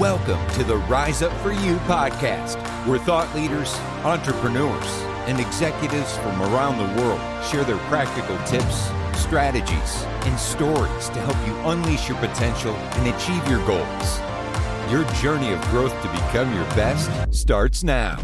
Welcome to the Rise Up For You podcast, where thought leaders, entrepreneurs, and executives from around the world share their practical tips, strategies, and stories to help you unleash your potential and achieve your goals. Your journey of growth to become your best starts now.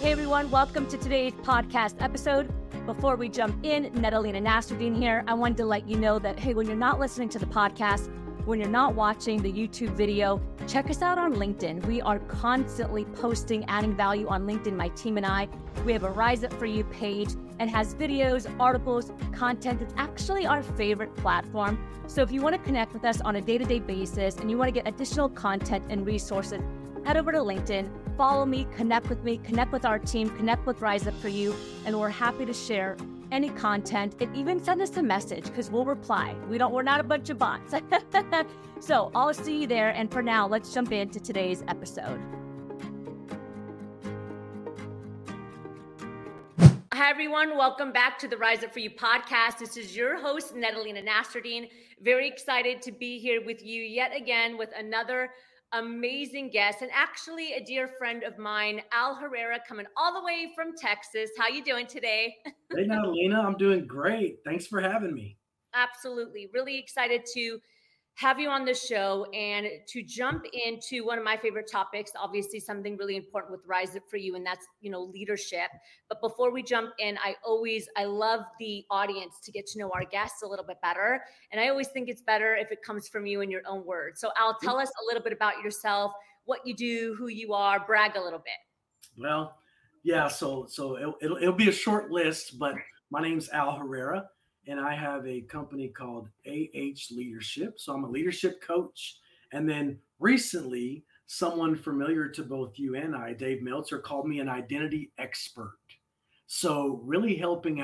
Hey everyone, welcome to today's podcast episode. Before we jump in, Nadia Lena Nasraddin here. I wanted to let you know that, hey, when you're not listening to the podcast, when you're not watching the YouTube video, check us out on LinkedIn. We are constantly posting, adding value on LinkedIn, my team and I. We have a Rise Up For You page and has videos, articles, content. It's actually our favorite platform. So if you want to connect with us on a day-to-day basis and you want to get additional content and resources, head over to LinkedIn, follow me, connect with our team, connect with Rise Up For You, and we're happy to share any content. And even send us a message because we'll reply. We're not a bunch of bots. So I'll see you there. And for now, let's jump into today's episode. Hi, everyone. Welcome back to the Rise Up For You podcast. This is your host, Nadia Lena Nasraddin. Very excited to be here with you yet again with another amazing guest, and actually a dear friend of mine, Al Herrera, coming all the way from Texas. How you doing today? Hey, Nadia Lena. I'm doing great. Thanks for having me. Absolutely. Really excited to have you on the show and to jump into one of my favorite topics, obviously something really important with Rise Up For You, and that's, leadership. But before we jump in, I love the audience to get to know our guests a little bit better. And I always think it's better if it comes from you in your own words. So Al, tell us a little bit about yourself, what you do, who you are, brag a little bit. Well, yeah, so it'll be a short list, but my name's Al Herrera. And I have a company called AH Leadership. So I'm a leadership coach. And then recently, someone familiar to both you and I, Dave Meltzer, called me an identity expert. So really helping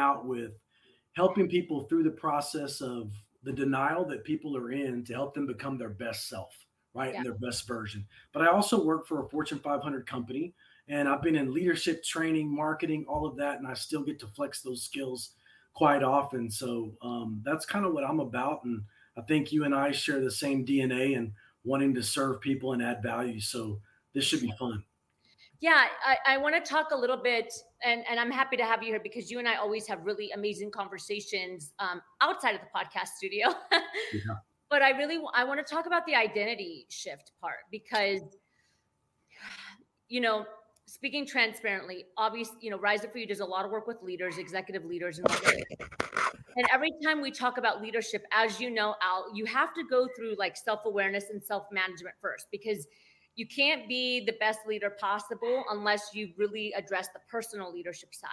people through the process of the denial that people are in to help them become their best self, right? Yeah. And their best version. But I also work for a Fortune 500 company. And I've been in leadership training, marketing, all of that. And I still get to flex those skills quite often. So that's kind of what I'm about. And I think you and I share the same DNA and wanting to serve people and add value. So this should be fun. Yeah, I want to talk a little bit, and I'm happy to have you here because you and I always have really amazing conversations outside of the podcast studio. Yeah. But I want to talk about the identity shift part because, speaking transparently, obviously, Rise Up For You does a lot of work with leaders, executive leaders, and whatnot. And every time we talk about leadership, as you know, Al, you have to go through like self-awareness and self-management first, because you can't be the best leader possible unless you really address the personal leadership side.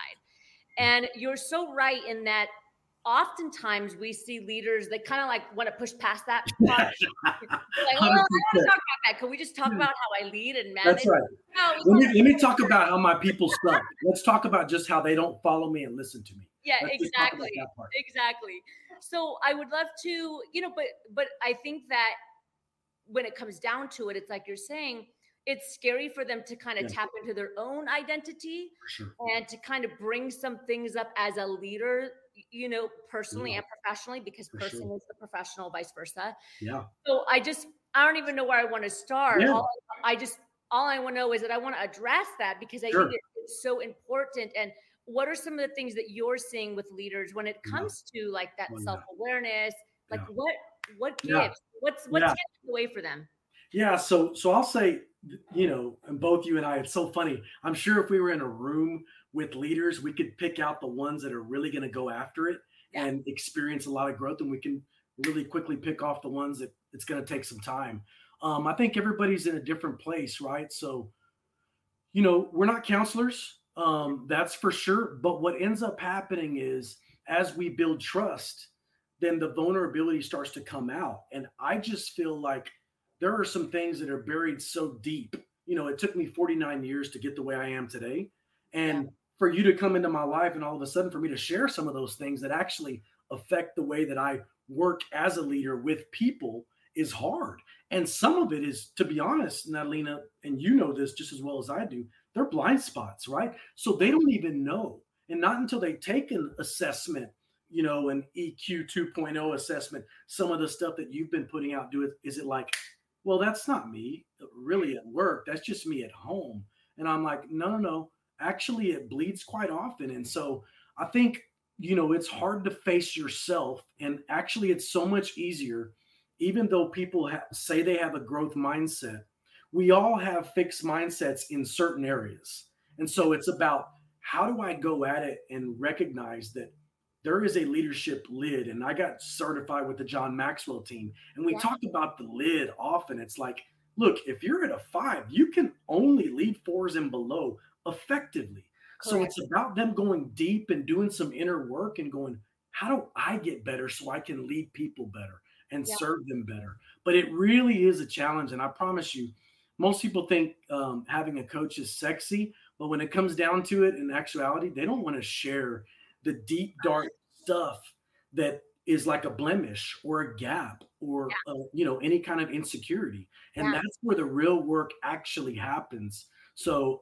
And you're so right in that oftentimes we see leaders that kind of like want to push past that. Like, I don't want to talk about that. Can we just talk about how I lead and manage? That's right. Let me talk about how my people suck. Let's talk about just how they don't follow me and listen to me. Yeah, exactly. So I would love to, but I think that when it comes down to it, it's like you're saying, it's scary for them to kind of tap into their own identity and to kind of bring some things up as a leader, personally and professionally, because person is the professional, vice versa. Yeah. So I don't even know where I want to start. Yeah. All I want to know is that I want to address that because I think it's so important. And what are some of the things that you're seeing with leaders when it comes to like that self-awareness? Like what gives? What's getting away for them? Yeah. So I'll say, and both you and I, it's so funny. I'm sure if we were in a room with leaders, we could pick out the ones that are really going to go after it and experience a lot of growth. And we can really quickly pick off the ones that it's going to take some time. I think everybody's in a different place, right? So, we're not counselors. That's for sure. But what ends up happening is as we build trust, then the vulnerability starts to come out. And I just feel like there are some things that are buried so deep. It took me 49 years to get the way I am today. And for you to come into my life and all of a sudden for me to share some of those things that actually affect the way that I work as a leader with people is hard. And some of it is, to be honest, Nadia Lena, and you know this just as well as I do, they're blind spots, right? So they don't even know. And not until they take an assessment you know, an EQ 2.0 assessment, some of the stuff that you've been putting out, is it like, well, that's not me really at work. That's just me at home. And I'm like, no, no, no. Actually, it bleeds quite often. And so I think, you know, it's hard to face yourself. And actually, it's so much easier, even though people say they have a growth mindset. We all have fixed mindsets in certain areas. And so it's about, how do I go at it and recognize that there is a leadership lid? And I got certified with the John Maxwell Team. And we talked about the lid often. It's like, look, if you're at a 5, you can only lead 4s and below effectively. Correct. So it's about them going deep and doing some inner work and going, how do I get better so I can lead people better and serve them better? But it really is a challenge. And I promise you, most people think having a coach is sexy, but when it comes down to it, in actuality, they don't want to share the deep, dark stuff that is like a blemish or a gap or, you know, any kind of insecurity. And that's where the real work actually happens. So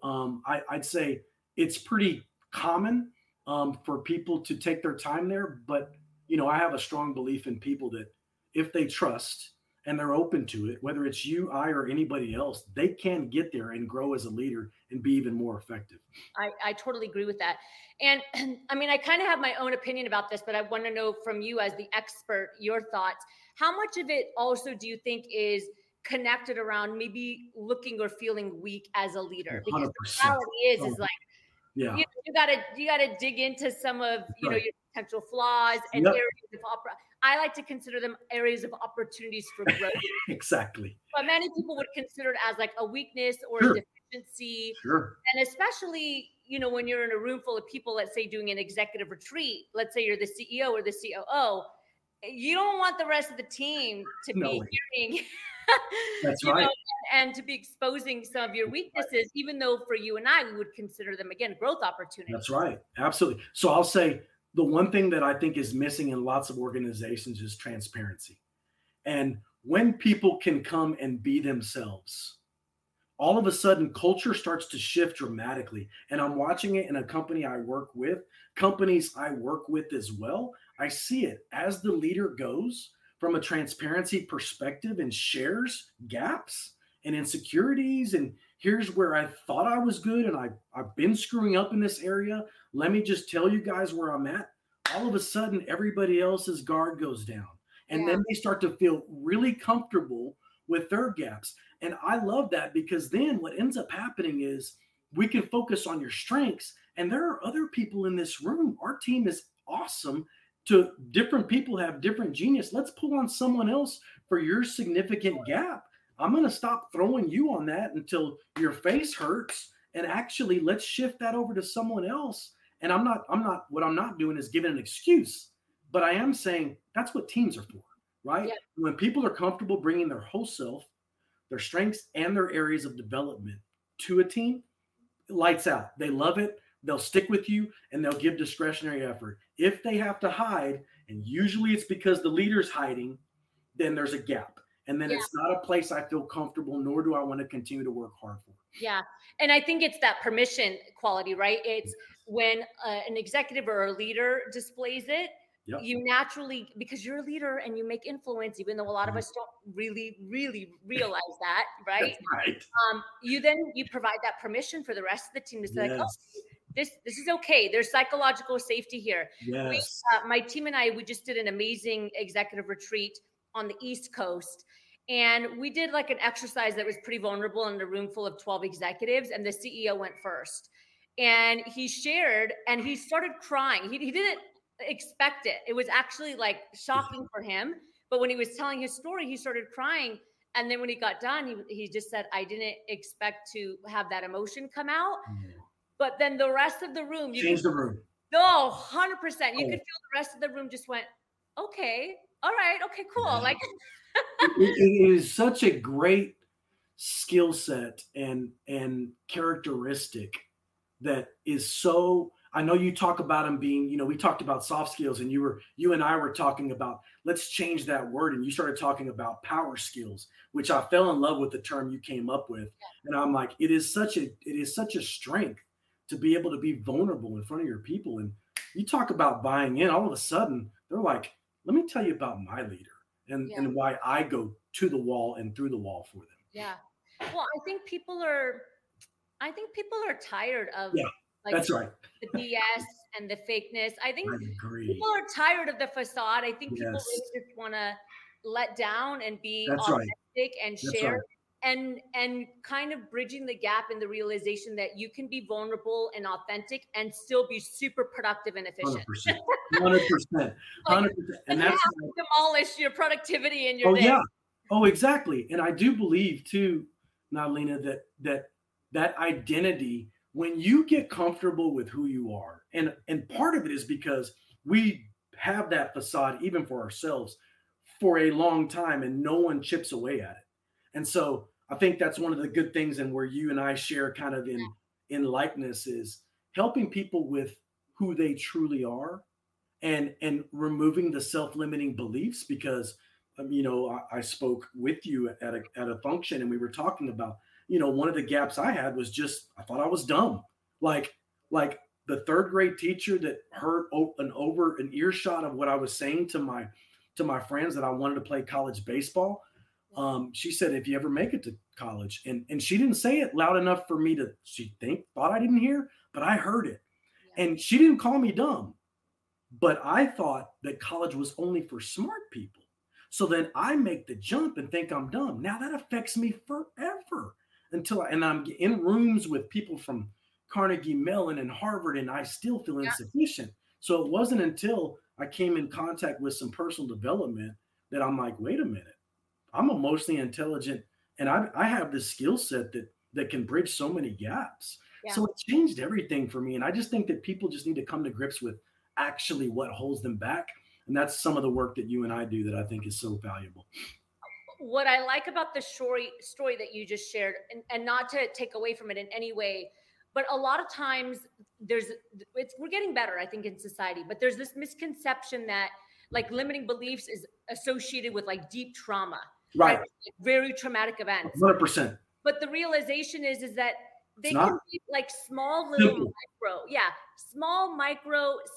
I'd say it's pretty common for people to take their time there. But, you know, I have a strong belief in people that if they trust and they're open to it, whether it's you, I, or anybody else, they can get there and grow as a leader and be even more effective. I totally agree with that. And I mean, I kind of have my own opinion about this, but I want to know from you as the expert, your thoughts. How much of it also do you think is connected around maybe looking or feeling weak as a leader? Because 100%. The reality is like, you gotta dig into some of, you know, your potential flaws and areas of I like to consider them areas of opportunities for growth. Exactly. But many people would consider it as like a weakness or a deficiency. Sure. And especially, you know, when you're in a room full of people, let's say doing an executive retreat, let's say you're the CEO or the COO, you don't want the rest of the team to be hearing, that's know, and to be exposing some of your weaknesses, even though for you and I, we would consider them, again, growth opportunities. That's right. Absolutely. So I'll say, the one thing that I think is missing in lots of organizations is transparency. And when people can come and be themselves, all of a sudden culture starts to shift dramatically. And I'm watching it in a company I work with, companies I work with as well. I see it as the leader goes from a transparency perspective and shares gaps and insecurities and here's where I thought I was good and I've been screwing up in this area. Let me just tell you guys where I'm at. All of a sudden, everybody else's guard goes down. And then they start to feel really comfortable with their gaps. And I love that because then what ends up happening is we can focus on your strengths. And there are other people in this room. Our team is awesome. To different people have different genius. Let's pull on someone else for your significant gap. I'm going to stop throwing you on that until your face hurts and actually let's shift that over to someone else. And what I'm not doing is giving an excuse, but I am saying that's what teams are for, right? Yeah. When people are comfortable bringing their whole self, their strengths and their areas of development to a team, it lights out. They love it. They'll stick with you and they'll give discretionary effort. If they have to hide, and usually it's because the leader's hiding, then there's a gap. And then it's not a place I feel comfortable, nor do I want to continue to work hard for. Yeah. And I think it's that permission quality, right? It's when an executive or a leader displays it, you naturally, because you're a leader and you make influence, even though a lot of us don't really, really realize that, right? That's right. You provide that permission for the rest of the team to say like, oh, this is okay. There's psychological safety here. Yes. My team and I, we just did an amazing executive retreat on the East Coast. And we did like an exercise that was pretty vulnerable in a room full of 12 executives. And the CEO went first and he shared and he started crying. He didn't expect it. It was actually like shocking for him. But when he was telling his story, he started crying. And then when he got done, he just said, I didn't expect to have that emotion come out. But then the rest of the room, the room. No, 100%. You could feel the rest of the room just went, okay. All right. Okay, cool. Like it is such a great skill set and characteristic that is so, I know you talk about them being, you know, we talked about soft skills and you and I were talking about, let's change that word. And you started talking about power skills, which I fell in love with the term you came up with. And I'm like, it is such a strength to be able to be vulnerable in front of your people. And you talk about buying in, all of a sudden they're like, let me tell you about my leader and why I go to the wall and through the wall for them. Yeah. Well, I think people are tired of that's right, the BS and the fakeness. I think people are tired of the facade. I think people really just want to let down and be authentic and share and kind of bridging the gap in the realization that you can be vulnerable and authentic and still be super productive and efficient. 100%. And that's how demolish your productivity in your day. Yeah. Oh, exactly. And I do believe too, Nadia, that identity, when you get comfortable with who you are, and part of it is because we have that facade even for ourselves for a long time and no one chips away at it. And so I think that's one of the good things, and where you and I share kind of in likeness, is helping people with who they truly are and removing the self-limiting beliefs. Because, you know, I spoke with you at a function and we were talking about, you know, one of the gaps I had was just, I thought I was dumb. Like the third grade teacher that heard an earshot of what I was saying to my friends that I wanted to play college baseball. She said, if you ever make it to college, and she didn't say it loud enough for me to, she thought I didn't hear, but I heard it. Yeah. And she didn't call me dumb, but I thought that college was only for smart people. So then I make the jump and think I'm dumb. Now that affects me forever. And I'm in rooms with people from Carnegie Mellon and Harvard, and I still feel insufficient. So it wasn't until I came in contact with some personal development that I'm like, wait a minute, I'm emotionally intelligent, and I have this skill set that can bridge so many gaps. Yeah. So it changed everything for me. And I just think that people just need to come to grips with actually what holds them back. And that's some of the work that you and I do that I think is so valuable. What I like about the story that you just shared, and not to take away from it in any way, but a lot of times we're getting better, I think, in society, but there's this misconception that like limiting beliefs is associated with like deep trauma, right? Like, very traumatic events. 100%. But the realization is that they can be like small,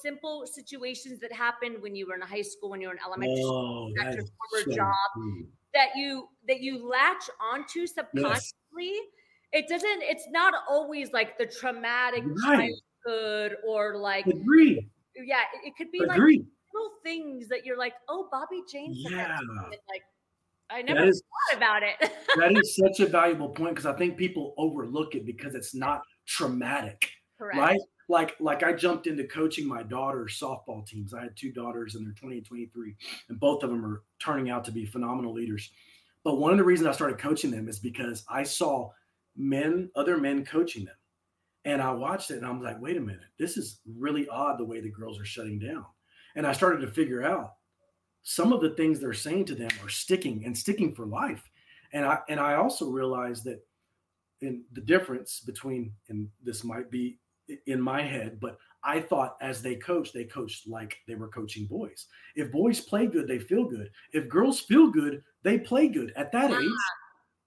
simple situations that happened when you were in high school, when you were in elementary school, at your former job, that you latch onto subconsciously. Yes. It's not always like the traumatic childhood or like, it could be like little things that you're like, oh, Bobby James. Yeah. Like, I never thought about it. That is such a valuable point, because I think people overlook it because it's not traumatic. Correct. Right? Like I jumped into coaching my daughter's softball teams. I had two daughters and they're 20 and 23, and both of them are turning out to be phenomenal leaders. But one of the reasons I started coaching them is because I saw other men coaching them. And I watched it and I'm like, wait a minute, this is really odd the way the girls are shutting down. And I started to figure out some of the things they're saying to them are sticking for life. And I also realized that in the difference between, and this might be in my head, but I thought as they coached like they were coaching boys. If boys play good, they feel good. If girls feel good, they play good at that age.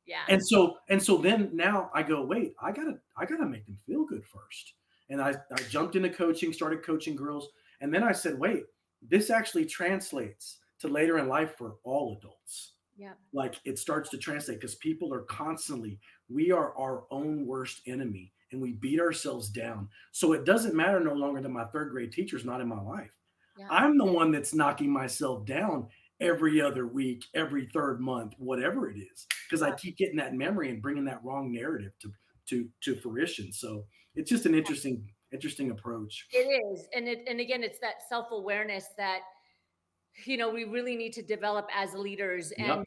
Yeah. And so then now I go, wait, I gotta make them feel good first. And I jumped into coaching, started coaching girls. And then I said, wait, this actually translates to later in life for all adults. Yeah. Like it starts to translate, because people are we are our own worst enemy, and we beat ourselves down. So it doesn't matter no longer that my third grade teacher's not in my life. Yeah. I'm the one that's knocking myself down every other week, every third month, whatever it is, because I keep getting that memory and bringing that wrong narrative to fruition. So it's just an interesting approach. It is. And again, it's that self-awareness that, you know, we really need to develop as leaders. Yep. And,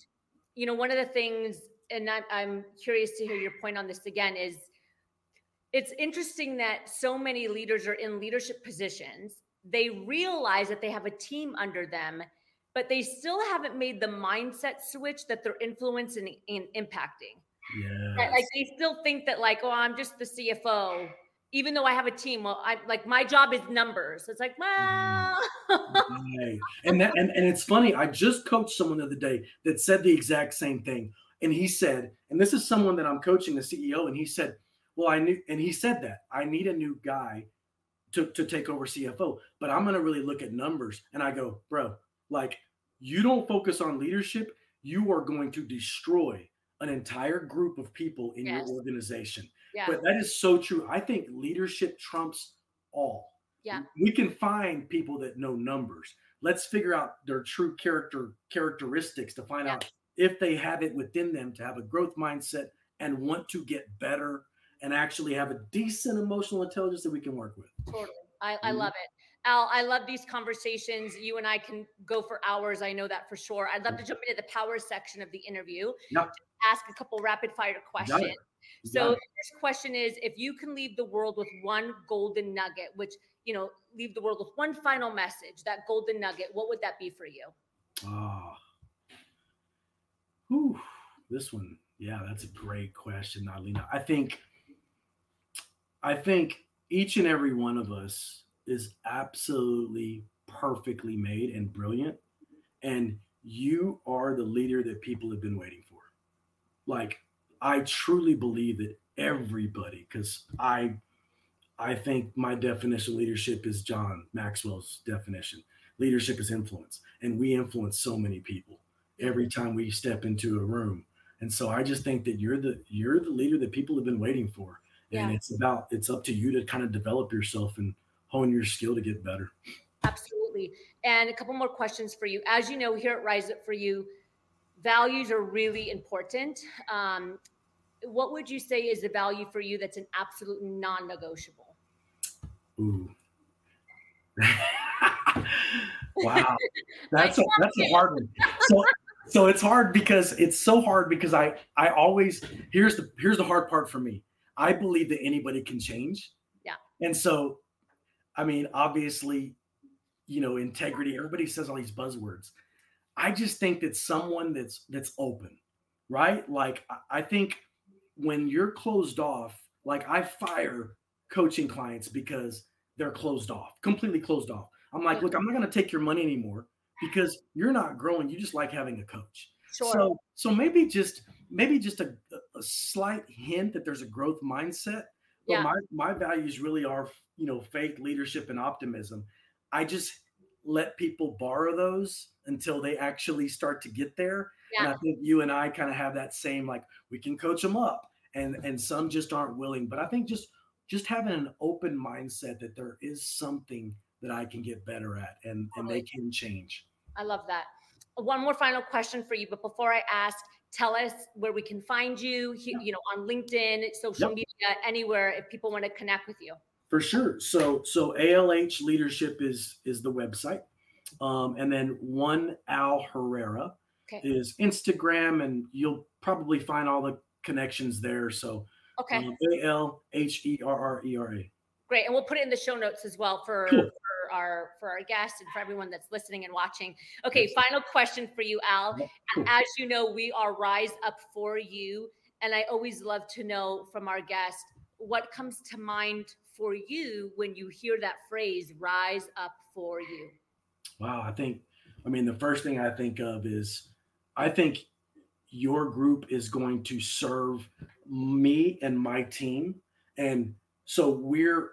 you know, one of the things, and I'm curious to hear your point on this again, is it's interesting that so many leaders are in leadership positions. They realize that they have a team under them, but they still haven't made the mindset switch that they're influencing and impacting. Yes. Like they still think that like, oh, I'm just the CFO, even though I have a team. Well, I like my job is numbers. It's like, well, right. And it's funny. I just coached someone the other day that said the exact same thing. And he said, and this is someone that I'm coaching, the CEO. And he said, I need a new guy to take over CFO, but I'm going to really look at numbers. And I go, bro, like, you don't focus on leadership, you are going to destroy an entire group of people in your organization. But that is so true. I think leadership trumps all. We can find people that know numbers. Let's figure out their true characteristics to find out if they have it within them to have a growth mindset and want to get better and actually have a decent emotional intelligence that we can work with. Totally. I love it. Al, I love these conversations. You and I can go for hours. I know that for sure. I'd love to jump into the power section of the interview. Ask a couple rapid fire questions. So this question is, if you can leave the world with one golden nugget, which, you know, leave the world with one final message, that golden nugget, what would that be for you? This one. Yeah, that's a great question, Nadia. I think each and every one of us is absolutely perfectly made and brilliant. And you are the leader that people have been waiting for. Like, I truly believe that everybody, because I think my definition of leadership is John Maxwell's definition. Leadership is influence. And we influence so many people every time we step into a room. And so I just think that you're the leader that people have been waiting for. And it's up to you to kind of develop yourself and hone your skill to get better. Absolutely. And a couple more questions for you. As you know, here at Rise Up For You, values are really important. What would you say is the value for you that's an absolute non-negotiable? Wow. That's a hard one. So it's hard because I always, here's the hard part for me. I believe that anybody can change. Yeah. And so, I mean, obviously, you know, integrity, everybody says all these buzzwords. I just think that someone that's open, right? Like, I think when you're closed off, like, I fire coaching clients because they're closed off, completely closed off. I'm like, look, I'm not going to take your money anymore because you're not growing. You just like having a coach. Sure. So maybe just a slight hint that there's a growth mindset. But my values really are, you know, faith, leadership, and optimism. I just let people borrow those until they actually start to get there. And I think you and I kind of have that same, like, we can coach them up, and some just aren't willing. But I think just having an open mindset that there is something that I can get better at, and they can change. I love that. One more final question for you, but before I ask, tell us where we can find you, you know, on LinkedIn, social media, anywhere, if people want to connect with you. For sure. So AH Leadership is the website. And then Al Herrera is Instagram, and you'll probably find all the connections there. So ALHERRERA. Great. And we'll put it in the show notes as well for our guests and for everyone that's listening and watching. Okay, final question for you, Al. As you know, we are Rise Up For You, and I always love to know from our guests, what comes to mind for you when you hear that phrase, Rise Up For You? Wow, the first thing I think of is, I think your group is going to serve me and my team. And so we're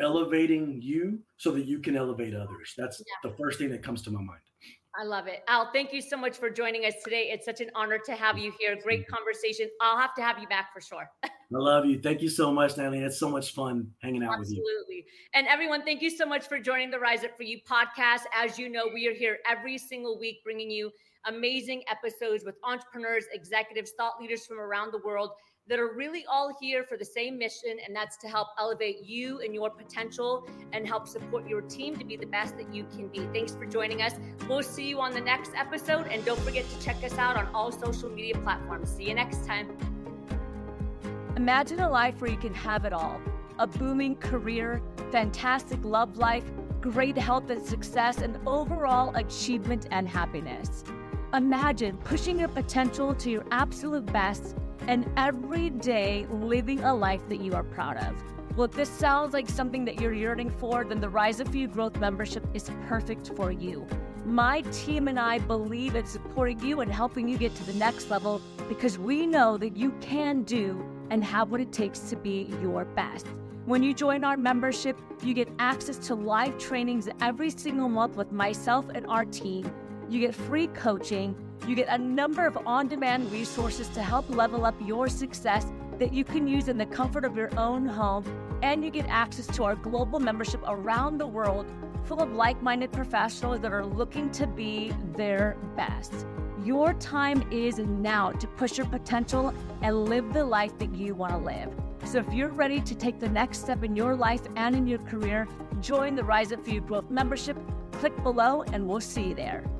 elevating you so that you can elevate others. That's the first thing that comes to my mind. I love it. Al, thank you so much for joining us today. It's such an honor to have you here. Great conversation. I'll have to have you back for sure. I love you. Thank you so much, Nadia. It's so much fun hanging out with you. Absolutely. And everyone, thank you so much for joining the Rise Up For You podcast. As you know, we are here every single week bringing you amazing episodes with entrepreneurs, executives, thought leaders from around the world that are really all here for the same mission, and that's to help elevate you and your potential and help support your team to be the best that you can be. Thanks for joining us. We'll see you on the next episode, and don't forget to check us out on all social media platforms. See you next time. Imagine a life where you can have it all: a booming career, fantastic love life, great health and success, and overall achievement and happiness. Imagine pushing your potential to your absolute best and every day living a life that you are proud of. Well, if this sounds like something that you're yearning for, then the Rise Up For You Growth Membership is perfect for you. My team and I believe in supporting you and helping you get to the next level, because we know that you can do and have what it takes to be your best. When you join our membership, you get access to live trainings every single month with myself and our team. You get free coaching. You get a number of on-demand resources to help level up your success that you can use in the comfort of your own home. And you get access to our global membership around the world full of like-minded professionals that are looking to be their best. Your time is now to push your potential and live the life that you want to live. So if you're ready to take the next step in your life and in your career, join the Rise Up For You Growth membership. Click below and we'll see you there.